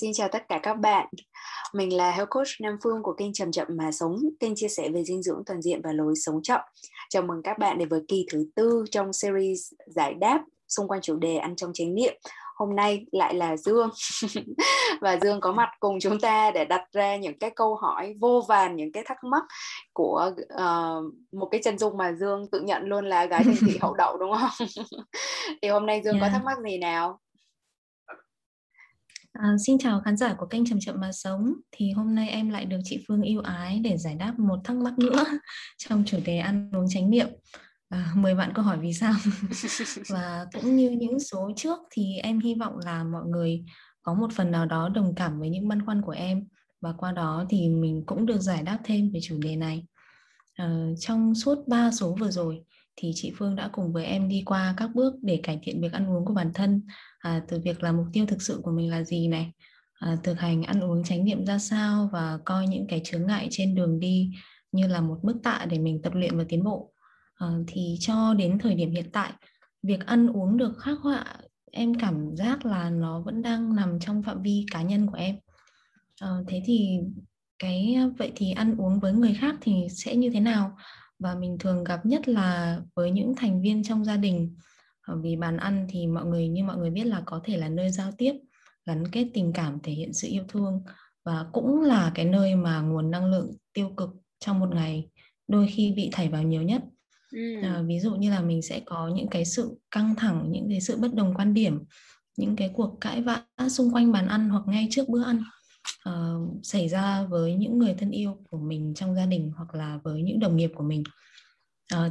Xin chào tất cả các bạn. Mình là Health Coach Nam Phương của kênh Chậm Chậm Mà Sống, kênh chia sẻ về dinh dưỡng toàn diện và lối sống chậm. Chào mừng các bạn đến với kỳ thứ 4 trong series giải đáp xung quanh chủ đề ăn trong chánh niệm. Hôm nay lại là Dương và Dương có mặt cùng chúng ta để đặt ra những cái câu hỏi vô vàn, những cái thắc mắc của một cái chân dung mà Dương tự nhận luôn là gái thành thị hậu đậu, đúng không? Thì hôm nay Dương có thắc mắc gì nào? Xin chào khán giả của kênh Chậm Chậm Mà Sống. Thì hôm nay em lại được chị Phương yêu ái để giải đáp một thắc mắc nữa trong chủ đề ăn uống chánh niệm. 10 bạn câu hỏi vì sao. Và cũng như những số trước thì em hy vọng là mọi người có một phần nào đó đồng cảm với những băn khoăn của em, và qua đó thì mình cũng được giải đáp thêm về chủ đề này. Trong suốt 3 số vừa rồi thì chị Phương đã cùng với em đi qua các bước để cải thiện việc ăn uống của bản thân, từ việc là mục tiêu thực sự của mình là gì này, thực hành ăn uống chánh niệm ra sao, và coi những cái chướng ngại trên đường đi như là một bức tạ để mình tập luyện và tiến bộ. Thì cho đến thời điểm hiện tại, việc ăn uống được khắc họa em cảm giác là nó vẫn đang nằm trong phạm vi cá nhân của em. Vậy thì ăn uống với người khác thì sẽ như thế nào? Và mình thường gặp nhất là với những thành viên trong gia đình, vì bàn ăn thì mọi người biết là có thể là nơi giao tiếp, gắn kết tình cảm, thể hiện sự yêu thương, và cũng là cái nơi mà nguồn năng lượng tiêu cực trong một ngày đôi khi bị thảy vào nhiều nhất. Ví dụ như là mình sẽ có những cái sự căng thẳng, những cái sự bất đồng quan điểm, những cái cuộc cãi vã xung quanh bàn ăn hoặc ngay trước bữa ăn, xảy ra với những người thân yêu của mình trong gia đình hoặc là với những đồng nghiệp của mình.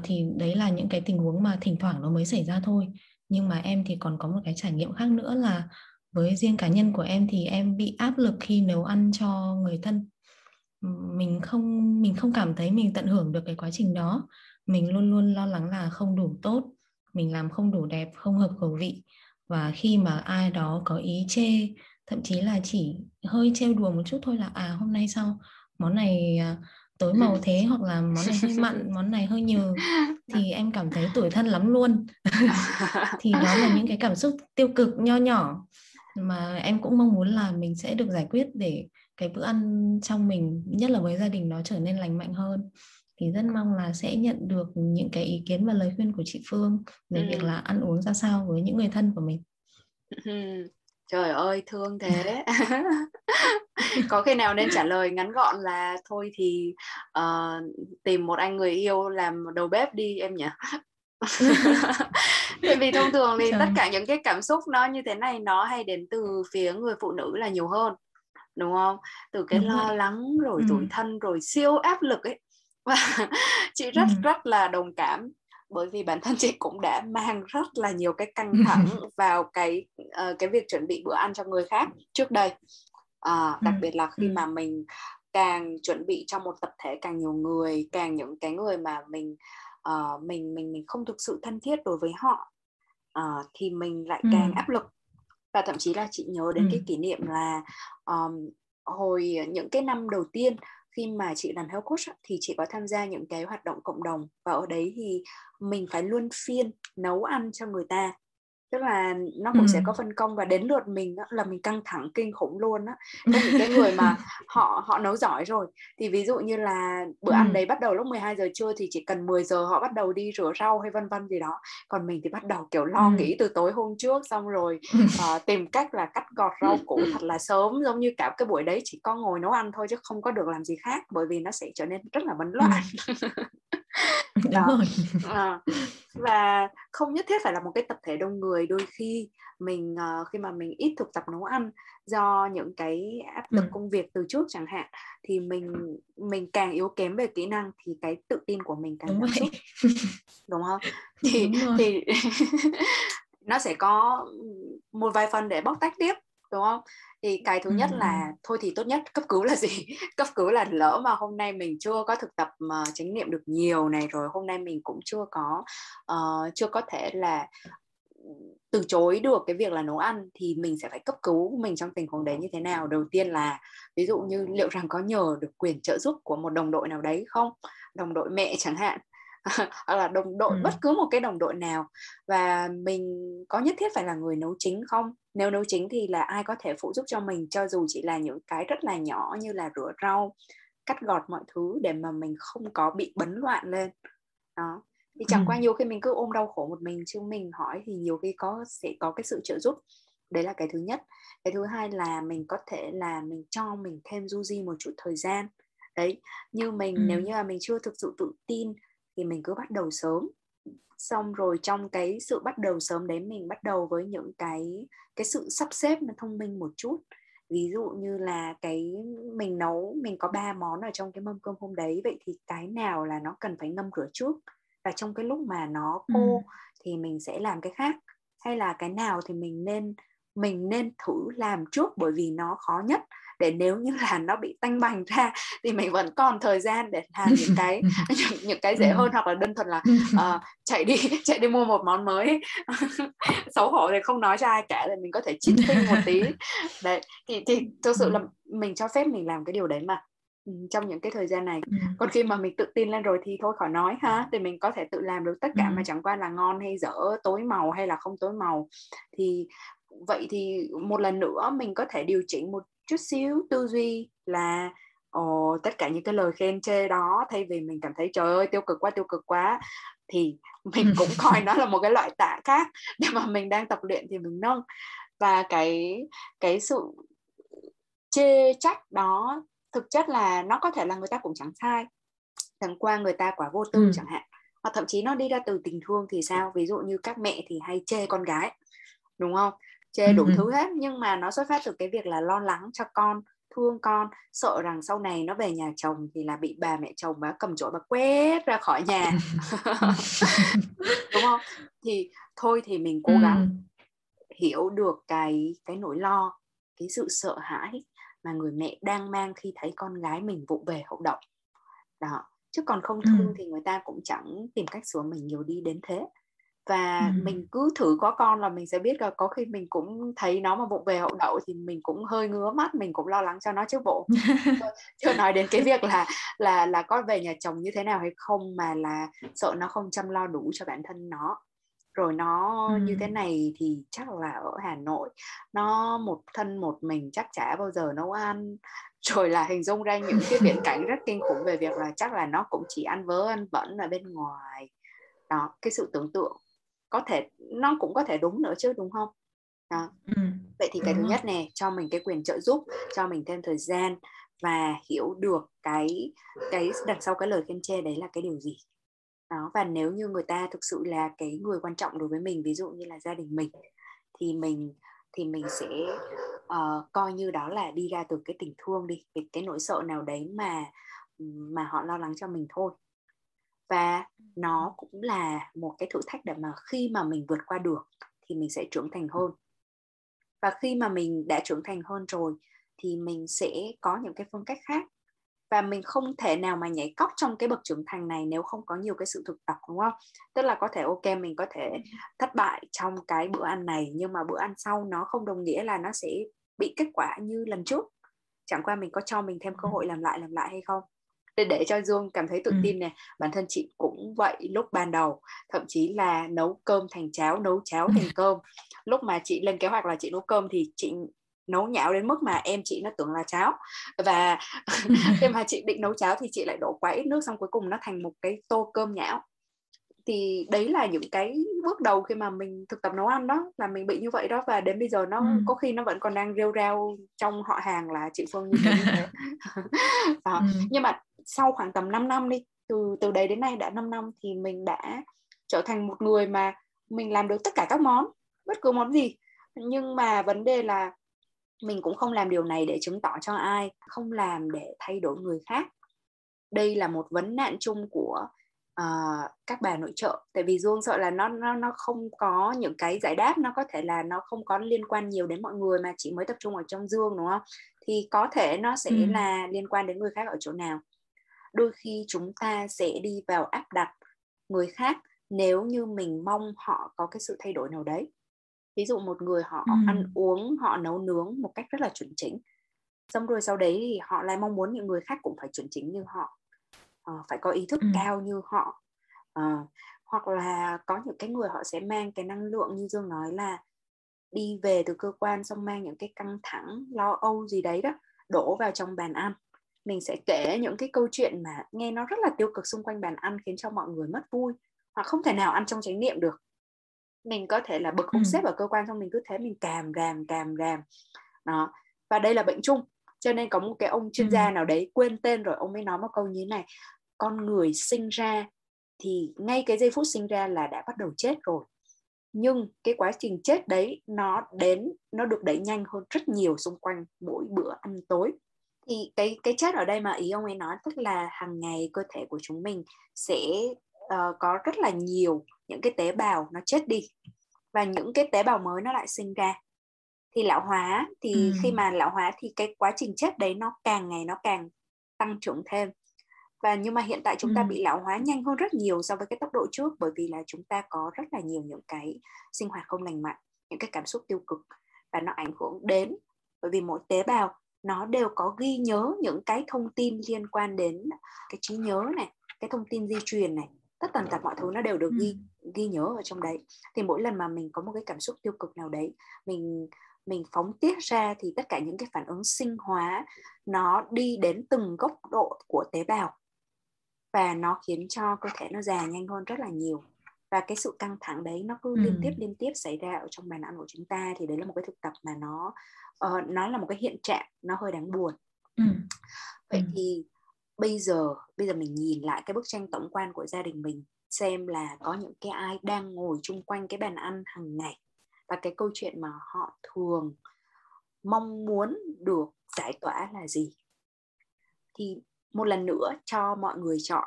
Thì đấy là những cái tình huống mà thỉnh thoảng nó mới xảy ra thôi. Nhưng mà em thì còn có một cái trải nghiệm khác nữa là với riêng cá nhân của em thì em bị áp lực khi nấu ăn cho người thân. Mình không cảm thấy mình tận hưởng được cái quá trình đó. Mình luôn luôn lo lắng là không đủ tốt, mình làm không đủ đẹp, không hợp khẩu vị. Và khi mà ai đó có ý chê, thậm chí là chỉ hơi trêu đùa một chút thôi là hôm nay sao món này tối màu thế, hoặc là món này hơi mặn, món này hơi nhừ, thì em cảm thấy tủi thân lắm luôn. Thì đó là những cái cảm xúc tiêu cực nho nhỏ mà em cũng mong muốn là mình sẽ được giải quyết để cái bữa ăn trong mình, nhất là với gia đình, nó trở nên lành mạnh hơn. Thì rất mong là sẽ nhận được những cái ý kiến và lời khuyên của chị Phương về việc là ăn uống ra sao với những người thân của mình. Trời ơi, thương thế. Có khi nào nên trả lời ngắn gọn là thôi thì tìm một anh người yêu làm đầu bếp đi em nhỉ? Tại vì thông thường thì tất cả những cái cảm xúc nó như thế này nó hay đến từ phía người phụ nữ là nhiều hơn, đúng không? Từ cái lo lắng rồi tủi thân rồi siêu áp lực ấy. Và chị rất là đồng cảm, bởi vì bản thân chị cũng đã mang rất là nhiều cái căng thẳng vào cái việc chuẩn bị bữa ăn cho người khác trước đây. Đặc biệt là khi mà mình càng chuẩn bị trong một tập thể càng nhiều người, càng những cái người mà mình không thực sự thân thiết đối với họ, thì mình lại càng áp lực. Và thậm chí là chị nhớ đến cái kỷ niệm là hồi những cái năm đầu tiên khi mà chị làm health coach thì chị có tham gia những cái hoạt động cộng đồng, và ở đấy thì mình phải luân phiên nấu ăn cho người ta. Tức là nó cũng sẽ có phân công, và đến lượt mình là mình căng thẳng kinh khủng luôn á. Có những cái người mà họ nấu giỏi rồi, thì ví dụ như là bữa ăn đấy bắt đầu lúc 12 giờ trưa thì chỉ cần 10 giờ họ bắt đầu đi rửa rau hay vân vân gì đó. Còn mình thì bắt đầu kiểu lo nghĩ từ tối hôm trước, xong rồi tìm cách là cắt gọt rau củ thật là sớm, giống như cả cái buổi đấy chỉ có ngồi nấu ăn thôi chứ không có được làm gì khác, bởi vì nó sẽ trở nên rất là bấn loạn. Và không nhất thiết phải là một cái tập thể đông người, đôi khi mình khi mà mình ít thực tập nấu ăn do những cái áp lực công việc từ trước chẳng hạn, thì mình càng yếu kém về kỹ năng thì cái tự tin của mình càng giảm sút, đúng không? Thì nó sẽ có một vài phần để bóc tách tiếp, đúng không? Thì cái thứ nhất là thôi thì tốt nhất cấp cứu là gì? Cấp cứu là lỡ mà hôm nay mình chưa có thực tập mà chánh niệm được nhiều này, rồi hôm nay mình cũng chưa có thể là từ chối được cái việc là nấu ăn, thì mình sẽ phải cấp cứu mình trong tình huống đấy như thế nào. Đầu tiên là ví dụ như liệu rằng có nhờ được quyền trợ giúp của một đồng đội nào đấy không? Đồng đội mẹ chẳng hạn, hoặc là đồng đội bất cứ một cái đồng đội nào. Và mình có nhất thiết phải là người nấu chính không? Nếu nấu chính thì là ai có thể phụ giúp cho mình, cho dù chỉ là những cái rất là nhỏ như là rửa rau, cắt gọt mọi thứ, để mà mình không có bị bấn loạn lên. Đó. Thì chẳng qua nhiều khi mình cứ ôm đau khổ một mình chứ mình hỏi thì nhiều khi sẽ có cái sự trợ giúp. Đấy là cái thứ nhất. Cái thứ hai là mình có thể là mình cho mình thêm du di một chút thời gian. Đấy, như mình nếu như là mình chưa thực sự tự tin thì mình cứ bắt đầu sớm. Xong rồi trong cái sự bắt đầu sớm đấy, mình bắt đầu với những cái sự sắp xếp nó thông minh một chút. Ví dụ như là cái mình nấu, mình có 3 món ở trong cái mâm cơm hôm đấy, vậy thì cái nào là nó cần phải ngâm rửa trước, và trong cái lúc mà nó khô thì mình sẽ làm cái khác, hay là cái nào thì mình nên thử làm trước bởi vì nó khó nhất, để nếu như là nó bị tanh bành ra thì mình vẫn còn thời gian để làm những cái dễ hơn, hoặc là đơn thuần là chạy đi mua một món mới xấu hổ thì không nói cho ai cả, thì mình có thể chít tinh một tí. Đấy, thì thực sự là mình cho phép mình làm cái điều đấy mà trong những cái thời gian này. Còn khi mà mình tự tin lên rồi thì thôi khỏi nói ha, thì mình có thể tự làm được tất cả mà chẳng qua là ngon hay dở, tối màu hay là không tối màu. Thì vậy thì một lần nữa mình có thể điều chỉnh một chút xíu tư duy là tất cả những cái lời khen chê đó, thay vì mình cảm thấy trời ơi tiêu cực quá thì mình cũng coi nó là một cái loại tạ khác để mà mình đang tập luyện thì mình nâng. Và cái sự chê trách đó thực chất là nó có thể là người ta cũng chẳng sai, chẳng qua người ta quá vô tư chẳng hạn, hoặc thậm chí nó đi ra từ tình thương thì sao. Ví dụ như các mẹ thì hay chê con gái, đúng không, chê đủ thứ hết, nhưng mà nó xuất phát từ cái việc là lo lắng cho con, thương con, sợ rằng sau này nó về nhà chồng thì là bị bà mẹ chồng bà cầm chổi bà quét ra khỏi nhà đúng không. Thì thôi thì mình cố gắng hiểu được cái nỗi lo, cái sự sợ hãi mà người mẹ đang mang khi thấy con gái mình vụng về hậu đậu đó, chứ còn không thương thì người ta cũng chẳng tìm cách sửa mình nhiều đi đến thế. Và mình cứ thử có con là mình sẽ biết là có khi mình cũng thấy nó mà vụng về hậu đậu thì mình cũng hơi ngứa mắt, mình cũng lo lắng cho nó chứ bộ. Chưa nói đến cái việc là con về nhà chồng như thế nào hay không, mà là sợ nó không chăm lo đủ cho bản thân nó. Rồi nó như thế này thì chắc là ở Hà Nội nó một thân một mình chắc chả bao giờ nấu ăn. Rồi là hình dung ra những cái viễn cảnh rất kinh khủng về việc là chắc là nó cũng chỉ ăn vớ ăn vẩn ở bên ngoài. Đó, cái sự tưởng tượng có thể nó cũng có thể đúng nữa chứ, đúng không? Đó. Vậy thì cái thứ nhất nè, cho mình cái quyền trợ giúp, cho mình thêm thời gian và hiểu được cái đằng sau cái lời khen chê đấy là cái điều gì. Đó, và nếu như người ta thực sự là cái người quan trọng đối với mình, ví dụ như là gia đình mình, thì mình sẽ coi như đó là đi ra từ cái tình thương đi, cái nỗi sợ nào đấy mà họ lo lắng cho mình thôi. Và nó cũng là một cái thử thách để mà khi mà mình vượt qua được thì mình sẽ trưởng thành hơn. Và khi mà mình đã trưởng thành hơn rồi thì mình sẽ có những cái phương cách khác. Và mình không thể nào mà nhảy cóc trong cái bậc trưởng thành này nếu không có nhiều cái sự thực tập, đúng không? Tức là có thể ok, mình có thể thất bại trong cái bữa ăn này, nhưng mà bữa ăn sau nó không đồng nghĩa là nó sẽ bị kết quả như lần trước. Chẳng qua mình có cho mình thêm cơ hội làm lại hay không. Để cho Dương cảm thấy tự tin nè, bản thân chị cũng vậy lúc ban đầu, thậm chí là nấu cơm thành cháo, nấu cháo thành cơm. Lúc mà chị lên kế hoạch là chị nấu cơm thì chị nấu nhão đến mức mà em chị nó tưởng là cháo. Và khi mà chị định nấu cháo thì chị lại đổ quá ít nước, xong cuối cùng nó thành một cái tô cơm nhão. Thì đấy là những cái bước đầu khi mà mình thực tập nấu ăn đó, là mình bị như vậy đó. Và đến bây giờ nó có khi nó vẫn còn đang rêu rao trong họ hàng là chị Phương như thế đó. Nhưng mà sau khoảng tầm 5 năm đi, từ đấy đến nay đã 5 năm thì mình đã trở thành một người mà mình làm được tất cả các món, bất cứ món gì. Nhưng mà vấn đề là mình cũng không làm điều này để chứng tỏ cho ai, không làm để thay đổi người khác. Đây là một vấn nạn chung của các bà nội trợ. Tại vì Dương sợ là nó không có những cái giải đáp, nó có thể là nó không có liên quan nhiều đến mọi người mà chỉ mới tập trung ở trong Dương, đúng không? Thì có thể nó sẽ là liên quan đến người khác ở chỗ nào. Đôi khi chúng ta sẽ đi vào áp đặt người khác nếu như mình mong họ có cái sự thay đổi nào đấy. Ví dụ một người họ ăn uống, họ nấu nướng một cách rất là chuẩn chỉnh. Xong rồi sau đấy thì họ lại mong muốn những người khác cũng phải chuẩn chỉnh như họ, phải có ý thức cao như họ. Hoặc là có những cái người họ sẽ mang cái năng lượng như Dương nói là đi về từ cơ quan xong mang những cái căng thẳng, lo âu gì đấy đó đổ vào trong bàn ăn. Mình sẽ kể những cái câu chuyện mà nghe nó rất là tiêu cực xung quanh bàn ăn khiến cho mọi người mất vui hoặc không thể nào ăn trong chánh niệm được. Mình có thể là bực ông sếp ở cơ quan xong mình cứ thế mình càm ràm. Đó. Và đây là bệnh chung. Cho nên có một cái ông chuyên gia nào đấy quên tên rồi, ông mới nói một câu như thế này: con người sinh ra thì ngay cái giây phút sinh ra là đã bắt đầu chết rồi. Nhưng cái quá trình chết đấy nó được đẩy nhanh hơn rất nhiều xung quanh mỗi bữa ăn tối. Thì cái chết ở đây mà ý ông ấy nói tức là hàng ngày cơ thể của chúng mình sẽ có rất là nhiều những cái tế bào nó chết đi và những cái tế bào mới nó lại sinh ra. Thì lão hóa thì khi mà lão hóa thì cái quá trình chết đấy nó càng ngày nó càng tăng trưởng thêm. Và nhưng mà hiện tại chúng ta bị lão hóa nhanh hơn rất nhiều so với cái tốc độ trước, bởi vì là chúng ta có rất là nhiều những cái sinh hoạt không lành mạnh, những cái cảm xúc tiêu cực, và nó ảnh hưởng đến, bởi vì mỗi tế bào nó đều có ghi nhớ những cái thông tin liên quan đến cái trí nhớ này, cái thông tin di truyền này, tất tần tật mọi thứ nó đều được ghi nhớ ở trong đấy. Thì mỗi lần mà mình có một cái cảm xúc tiêu cực nào đấy, mình phóng tiết ra thì tất cả những cái phản ứng sinh hóa nó đi đến từng góc độ của tế bào và nó khiến cho cơ thể nó già nhanh hơn rất là nhiều. Và cái sự căng thẳng đấy nó cứ liên tiếp xảy ra ở trong bàn ăn của chúng ta. Thì đấy là một cái thực tập mà nó là một cái hiện trạng nó hơi đáng buồn. Vậy thì bây giờ mình nhìn lại cái bức tranh tổng quan của gia đình mình, xem là có những cái ai đang ngồi chung quanh cái bàn ăn hàng ngày và cái câu chuyện mà họ thường mong muốn được giải tỏa là gì. Thì một lần nữa cho mọi người chọn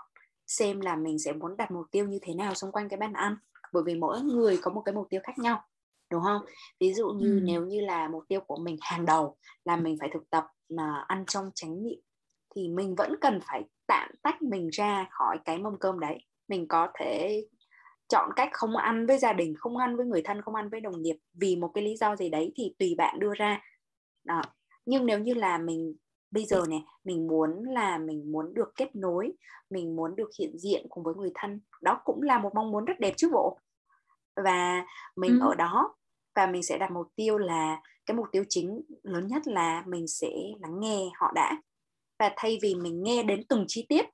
xem là mình sẽ muốn đặt mục tiêu như thế nào xung quanh cái bàn ăn, bởi vì mỗi người có một cái mục tiêu khác nhau, đúng không? Ví dụ như nếu như là mục tiêu của mình hàng đầu là mình phải thực tập mà ăn trong chánh niệm, thì mình vẫn cần phải tạm tách mình ra khỏi cái mâm cơm đấy. Mình có thể chọn cách không ăn với gia đình, không ăn với người thân, không ăn với đồng nghiệp vì một cái lý do gì đấy thì tùy bạn đưa ra. Đó. Nhưng nếu như là mình bây giờ này, mình muốn được kết nối, mình muốn được hiện diện cùng với người thân, đó cũng là một mong muốn rất đẹp chứ bộ. Và mình ở đó và mình sẽ đặt mục tiêu là, cái mục tiêu chính lớn nhất là mình sẽ lắng nghe họ đã. Và thay vì mình nghe đến từng chi tiết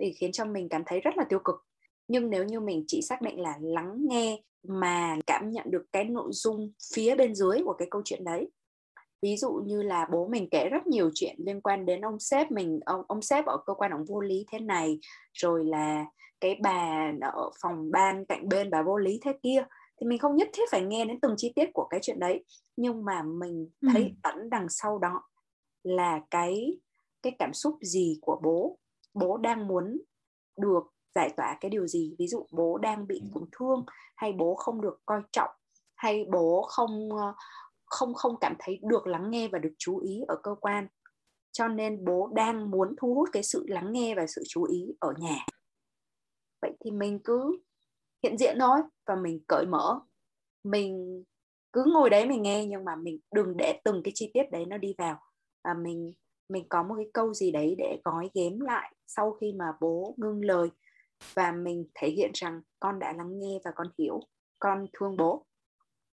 thì khiến cho mình cảm thấy rất là tiêu cực. Nhưng nếu như mình chỉ xác định là lắng nghe mà cảm nhận được cái nội dung phía bên dưới của cái câu chuyện đấy. Ví dụ như là bố mình kể rất nhiều chuyện liên quan đến ông sếp mình, ông sếp ở cơ quan ông vô lý thế này, rồi là cái bà ở phòng ban cạnh bên bà vô lý thế kia. Thì mình không nhất thiết phải nghe đến từng chi tiết của cái chuyện đấy, nhưng mà mình thấy ẩn đằng sau đó là cái cảm xúc gì của bố. Bố đang muốn được giải tỏa cái điều gì? Ví dụ bố đang bị tổn thương, hay bố không được coi trọng, hay bố không cảm thấy được lắng nghe và được chú ý ở cơ quan. Cho nên bố đang muốn thu hút cái sự lắng nghe và sự chú ý ở nhà. Vậy thì mình cứ hiện diện thôi và mình cởi mở. Mình cứ ngồi đấy mình nghe, nhưng mà mình đừng để từng cái chi tiết đấy nó đi vào. Và mình có một cái câu gì đấy để gói ghém lại sau khi mà bố ngưng lời, và mình thể hiện rằng con đã lắng nghe và con hiểu, con thương bố.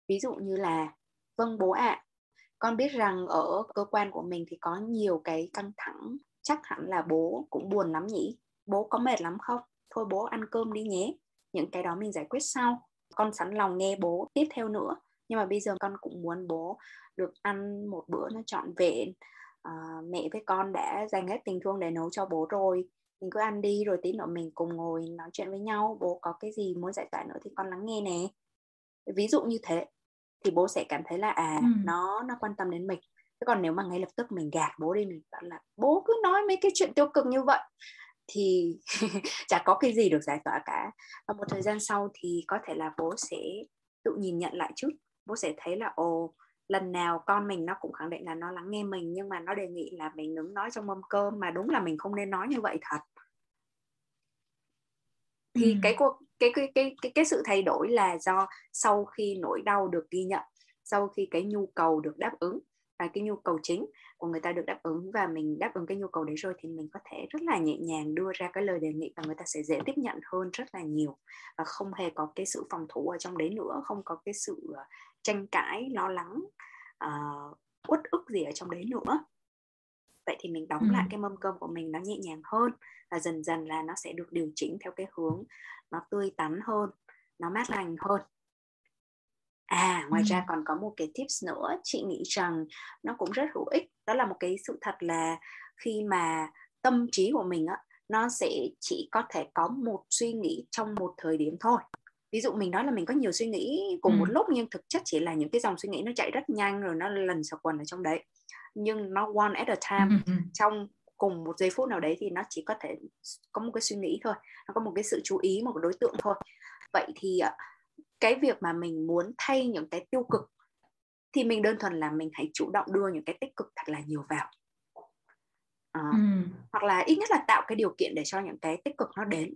Ví dụ như là: vâng bố ạ, con biết rằng ở cơ quan của mình thì có nhiều cái căng thẳng, chắc hẳn là bố cũng buồn lắm nhỉ, bố có mệt lắm không? Thôi bố ăn cơm đi nhé, những cái đó mình giải quyết sau, con sẵn lòng nghe bố tiếp theo nữa, nhưng mà bây giờ con cũng muốn bố được ăn một bữa nó trọn vẹn. Mẹ với con đã dành hết tình thương để nấu cho bố rồi, mình cứ ăn đi rồi tí nữa mình cùng ngồi nói chuyện với nhau, bố có cái gì muốn giải tỏa nữa thì con lắng nghe nè. Ví dụ như thế thì bố sẽ cảm thấy là nó quan tâm đến mình. Thế còn nếu mà ngay lập tức mình gạt bố đi, mình bảo là bố cứ nói mấy cái chuyện tiêu cực như vậy thì chả có cái gì được giải tỏa cả. Và một thời gian sau thì có thể là bố sẽ tự nhìn nhận lại chút, bố sẽ thấy là lần nào con mình nó cũng khẳng định là nó lắng nghe mình, nhưng mà nó đề nghị là mình đứng nói trong mâm cơm mà đúng là mình không nên nói như vậy thật. Thì cái sự thay đổi là do sau khi nỗi đau được ghi nhận, sau khi cái nhu cầu được đáp ứng, cái nhu cầu chính của người ta được đáp ứng và mình đáp ứng cái nhu cầu đấy rồi thì mình có thể rất là nhẹ nhàng đưa ra cái lời đề nghị và người ta sẽ dễ tiếp nhận hơn rất là nhiều và không hề có cái sự phòng thủ ở trong đấy nữa, không có cái sự tranh cãi, lo lắng, uất ức gì ở trong đấy nữa. Vậy thì mình đóng lại cái mâm cơm của mình nó nhẹ nhàng hơn và dần dần là nó sẽ được điều chỉnh theo cái hướng nó tươi tắn hơn, nó mát lành hơn. Ngoài ra còn có một cái tips nữa chị nghĩ rằng nó cũng rất hữu ích. Đó là một cái sự thật là khi mà tâm trí của mình á, nó sẽ chỉ có thể có một suy nghĩ trong một thời điểm thôi. Ví dụ mình nói là mình có nhiều suy nghĩ cùng một lúc nhưng thực chất chỉ là những cái dòng suy nghĩ nó chạy rất nhanh rồi nó lần xà quần ở trong đấy. Nhưng nó one at a time, trong cùng một giây phút nào đấy thì nó chỉ có thể có một cái suy nghĩ thôi. Nó có một cái sự chú ý, một cái đối tượng thôi. Vậy thì cái việc mà mình muốn thay những cái tiêu cực thì mình đơn thuần là mình hãy chủ động đưa những cái tích cực thật là nhiều vào. Hoặc là ít nhất là tạo cái điều kiện để cho những cái tích cực nó đến.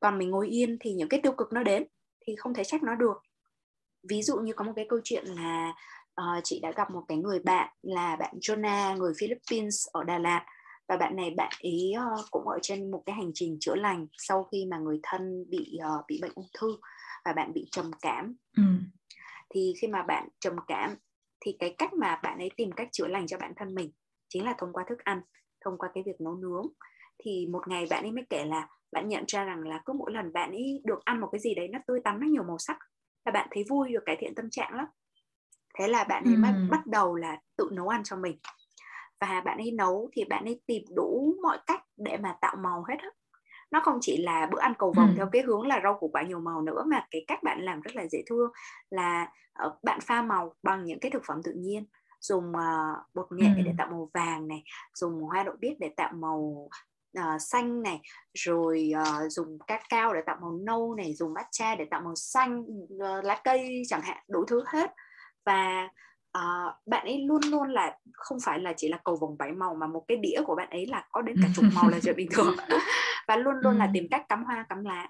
Còn mình ngồi yên thì những cái tiêu cực nó đến thì không thể trách nó được. Ví dụ như có một cái câu chuyện là chị đã gặp một cái người bạn là bạn Jonah, người Philippines ở Đà Lạt. Và bạn này bạn ấy cũng ở trên một cái hành trình chữa lành sau khi mà người thân bị bệnh ung thư và bạn bị trầm cảm. Thì khi mà bạn trầm cảm thì cái cách mà bạn ấy tìm cách chữa lành cho bản thân mình chính là thông qua thức ăn, thông qua cái việc nấu nướng. Thì một ngày bạn ấy mới kể là bạn nhận ra rằng là cứ mỗi lần bạn ấy được ăn một cái gì đấy nó tươi tắn, nó nhiều màu sắc là bạn thấy vui, được cải thiện tâm trạng lắm. Thế là bạn ấy bắt đầu là tự nấu ăn cho mình. Và bạn ấy nấu thì bạn ấy tìm đủ mọi cách để mà tạo màu hết á. Nó không chỉ là bữa ăn cầu vồng theo cái hướng là rau củ quả nhiều màu nữa, mà cái cách bạn làm rất là dễ thương là bạn pha màu bằng những cái thực phẩm tự nhiên, dùng bột nghệ để tạo màu vàng này, dùng hoa đậu biếc để tạo màu xanh này, rồi dùng cacao để tạo màu nâu này, dùng matcha để tạo màu xanh, lá cây chẳng hạn, đủ thứ hết. Và bạn ấy luôn luôn là không phải là chỉ là cầu vồng bảy màu mà một cái đĩa của bạn ấy là có đến cả chục màu là chuyện bình thường. Và luôn luôn là tìm cách cắm hoa cắm lá.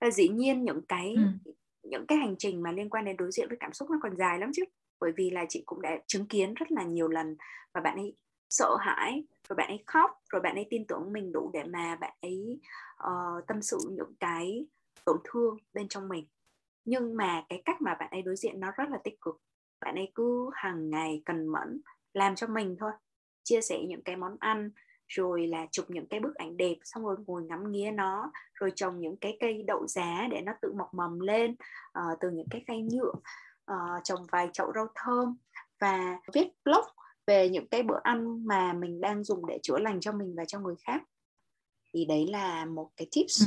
Và dĩ nhiên những cái hành trình mà liên quan đến đối diện với cảm xúc nó còn dài lắm chứ, bởi vì là chị cũng đã chứng kiến rất là nhiều lần và bạn ấy sợ hãi, rồi bạn ấy khóc, rồi bạn ấy tin tưởng mình đủ để mà bạn ấy tâm sự những cái tổn thương bên trong mình. Nhưng mà cái cách mà bạn ấy đối diện nó rất là tích cực. Bạn ấy cứ hàng ngày cần mẫn làm cho mình thôi, chia sẻ những cái món ăn, rồi là chụp những cái bức ảnh đẹp, xong rồi ngồi ngắm nghía nó, rồi trồng những cái cây đậu giá để nó tự mọc mầm lên từ những cái khay nhựa, trồng vài chậu rau thơm và viết blog về những cái bữa ăn mà mình đang dùng để chữa lành cho mình và cho người khác. Thì đấy là một cái tips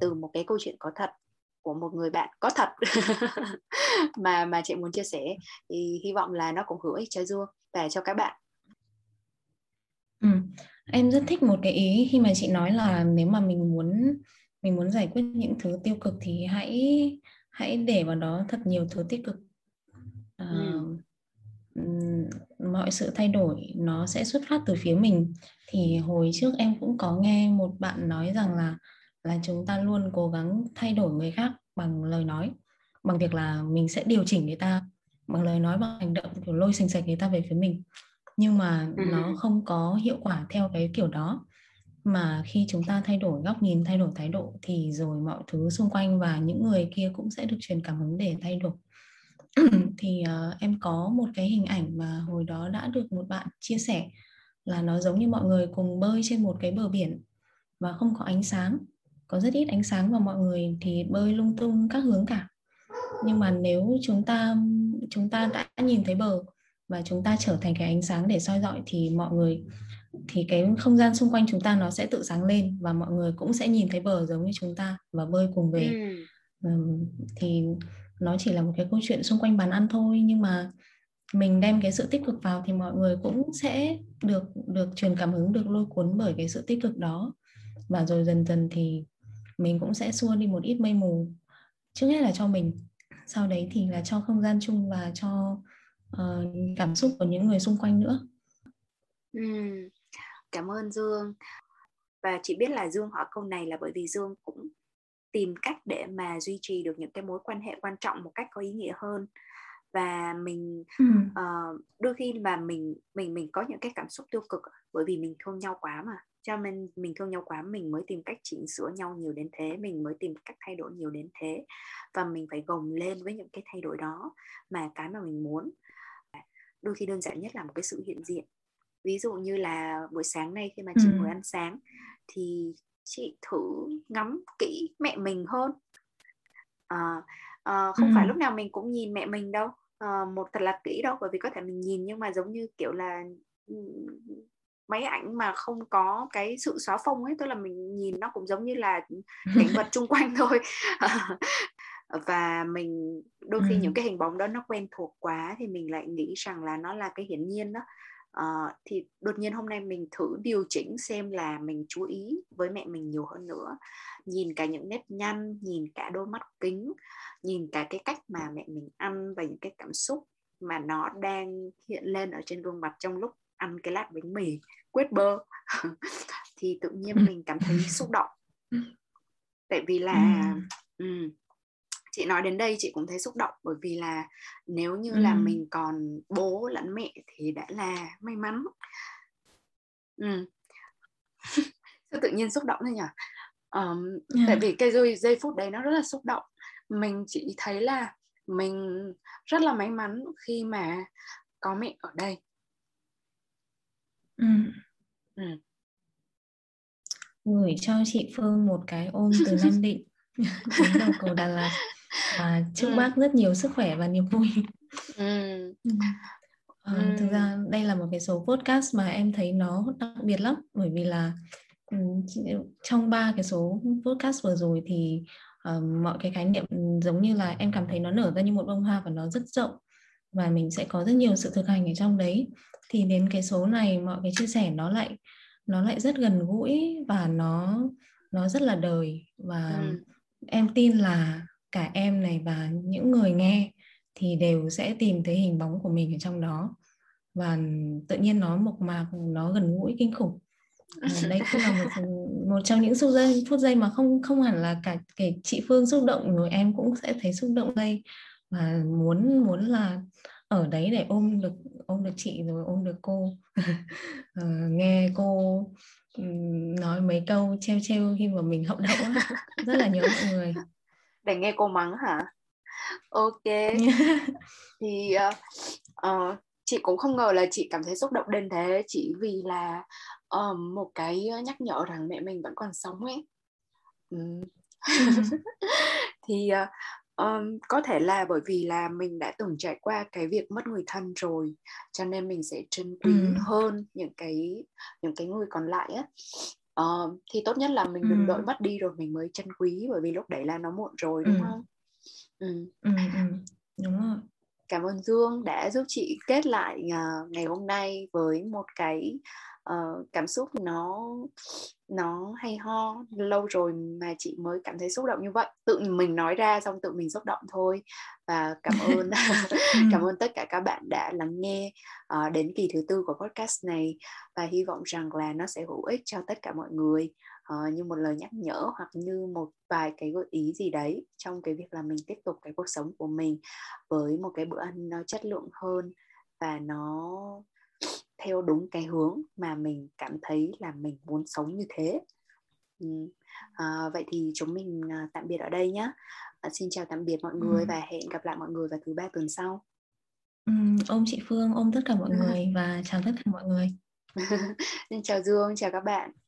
từ một cái câu chuyện có thật của một người bạn có thật mà chị muốn chia sẻ, thì hy vọng là nó cũng hữu ích cho Dương và cho các bạn. Em rất thích một cái ý khi mà chị nói là nếu mà mình muốn giải quyết những thứ tiêu cực thì hãy để vào đó thật nhiều thứ tích cực. Mọi sự thay đổi nó sẽ xuất phát từ phía mình. Thì hồi trước em cũng có nghe một bạn nói rằng là chúng ta luôn cố gắng thay đổi người khác bằng lời nói, bằng việc là mình sẽ điều chỉnh người ta bằng lời nói, bằng hành động, kiểu lôi sành sạch người ta về phía mình. Nhưng mà nó không có hiệu quả theo cái kiểu đó. Mà khi chúng ta thay đổi góc nhìn, thay đổi thái độ thì rồi mọi thứ xung quanh và những người kia cũng sẽ được truyền cảm hứng để thay đổi. Thì em có một cái hình ảnh mà hồi đó đã được một bạn chia sẻ là nó giống như mọi người cùng bơi trên một cái bờ biển và không có ánh sáng, có rất ít ánh sáng và mọi người thì bơi lung tung các hướng cả. Nhưng mà nếu chúng ta đã nhìn thấy bờ và chúng ta trở thành cái ánh sáng để soi rọi thì mọi người, thì cái không gian xung quanh chúng ta nó sẽ tự sáng lên và mọi người cũng sẽ nhìn thấy bờ giống như chúng ta và bơi cùng về. Thì nó chỉ là một cái câu chuyện xung quanh bàn ăn thôi, nhưng mà mình đem cái sự tích cực vào thì mọi người cũng sẽ được truyền cảm hứng, được lôi cuốn bởi cái sự tích cực đó. Và rồi dần dần thì mình cũng sẽ xua đi một ít mây mù, trước hết là cho mình, sau đấy thì là cho không gian chung và cho cảm xúc của những người xung quanh nữa. Cảm ơn Dương. Và chị biết là Dương hỏi câu này là bởi vì Dương cũng tìm cách để mà duy trì được những cái mối quan hệ quan trọng một cách có ý nghĩa hơn. và mình đôi khi mà mình có những cái cảm xúc tiêu cực bởi vì mình thương nhau quá mà. Cho nên mình thương nhau quá mình mới tìm cách chỉnh sửa nhau nhiều đến thế, mình mới tìm cách thay đổi nhiều đến thế, và mình phải gồng lên với những cái thay đổi đó mà cái mà mình muốn. Đôi khi đơn giản nhất là một cái sự hiện diện. Ví dụ như là buổi sáng nay khi mà chị ngồi ăn sáng thì chị thử ngắm kỹ mẹ mình hơn. Không phải lúc nào mình cũng nhìn mẹ mình đâu, một thật là kỹ đâu, bởi vì có thể mình nhìn nhưng mà giống như kiểu là máy ảnh mà không có cái sự xóa phông ấy, tức là mình nhìn nó cũng giống như là cảnh vật xung quanh thôi. Và mình đôi khi những cái hình bóng đó nó quen thuộc quá thì mình lại nghĩ rằng là nó là cái hiển nhiên đó. Thì đột nhiên hôm nay mình thử điều chỉnh xem là mình chú ý với mẹ mình nhiều hơn nữa, nhìn cả những nếp nhăn, nhìn cả đôi mắt kính, nhìn cả cái cách mà mẹ mình ăn và những cái cảm xúc mà nó đang hiện lên ở trên gương mặt trong lúc ăn cái lát bánh mì quết bơ. Thì tự nhiên mình cảm thấy xúc động, tại vì là chị nói đến đây chị cũng thấy xúc động, bởi vì là nếu như là mình còn bố lẫn mẹ thì đã là may mắn. Tự nhiên xúc động thôi nhỉ. Tại vì cái giây phút đấy nó rất là xúc động. Mình chỉ thấy là mình rất là may mắn khi mà có mẹ ở đây. Gửi cho chị Phương một cái ôm từ Nam Định đến đầu cầu Đà Lạt, và chúc bác rất nhiều sức khỏe và niềm vui. Thực ra đây là một cái số podcast mà em thấy nó đặc biệt lắm, bởi vì là trong 3 cái số podcast vừa rồi thì mọi cái khái niệm giống như là em cảm thấy nó nở ra như một bông hoa và nó rất rộng, và mình sẽ có rất nhiều sự thực hành ở trong đấy. Thì đến cái số này mọi cái chia sẻ nó lại rất gần gũi và nó rất là đời, và em tin là cả em này và những người nghe thì đều sẽ tìm thấy hình bóng của mình ở trong đó, và tự nhiên nó mộc mạc, nó gần gũi kinh khủng. Đấy cũng là một trong những phút giây mà không hẳn là cả cái chị Phương xúc động rồi em cũng sẽ thấy xúc động đây, và muốn là ở đấy để ôm được chị rồi ôm được cô. Nghe cô nói mấy câu treo khi mà mình hậu đậu rất là nhớ mọi người. Để nghe cô mắng hả? Ok. Thì chị cũng không ngờ là chị cảm thấy xúc động đến thế, chỉ vì là một cái nhắc nhở rằng mẹ mình vẫn còn sống ấy. Thì có thể là bởi vì là mình đã từng trải qua cái việc mất người thân rồi, cho nên mình sẽ trân quý hơn những cái người còn lại á. Thì tốt nhất là mình đừng đợi mất đi rồi mình mới trân quý, bởi vì lúc đấy là nó muộn rồi, đúng không? Đúng rồi. Cảm ơn Dương đã giúp chị kết lại ngày hôm nay với một cái cảm xúc nó hay ho. Lâu rồi mà chị mới cảm thấy xúc động như vậy, tự mình nói ra xong tự mình xúc động thôi. Và cảm ơn cảm ơn tất cả các bạn đã lắng nghe đến kỳ thứ 4 của podcast này, và hy vọng rằng là nó sẽ hữu ích cho tất cả mọi người, như một lời nhắc nhở hoặc như một vài cái gợi ý gì đấy trong cái việc là mình tiếp tục cái cuộc sống của mình với một cái bữa ăn nó chất lượng hơn và nó theo đúng cái hướng mà mình cảm thấy là mình muốn sống như thế. Vậy thì chúng mình tạm biệt ở đây nhé. Xin chào tạm biệt mọi người và hẹn gặp lại mọi người vào thứ 3 tuần sau. Ôm chị Phương, ôm tất cả mọi người và chào tất cả mọi người. Xin chào Dương, chào các bạn.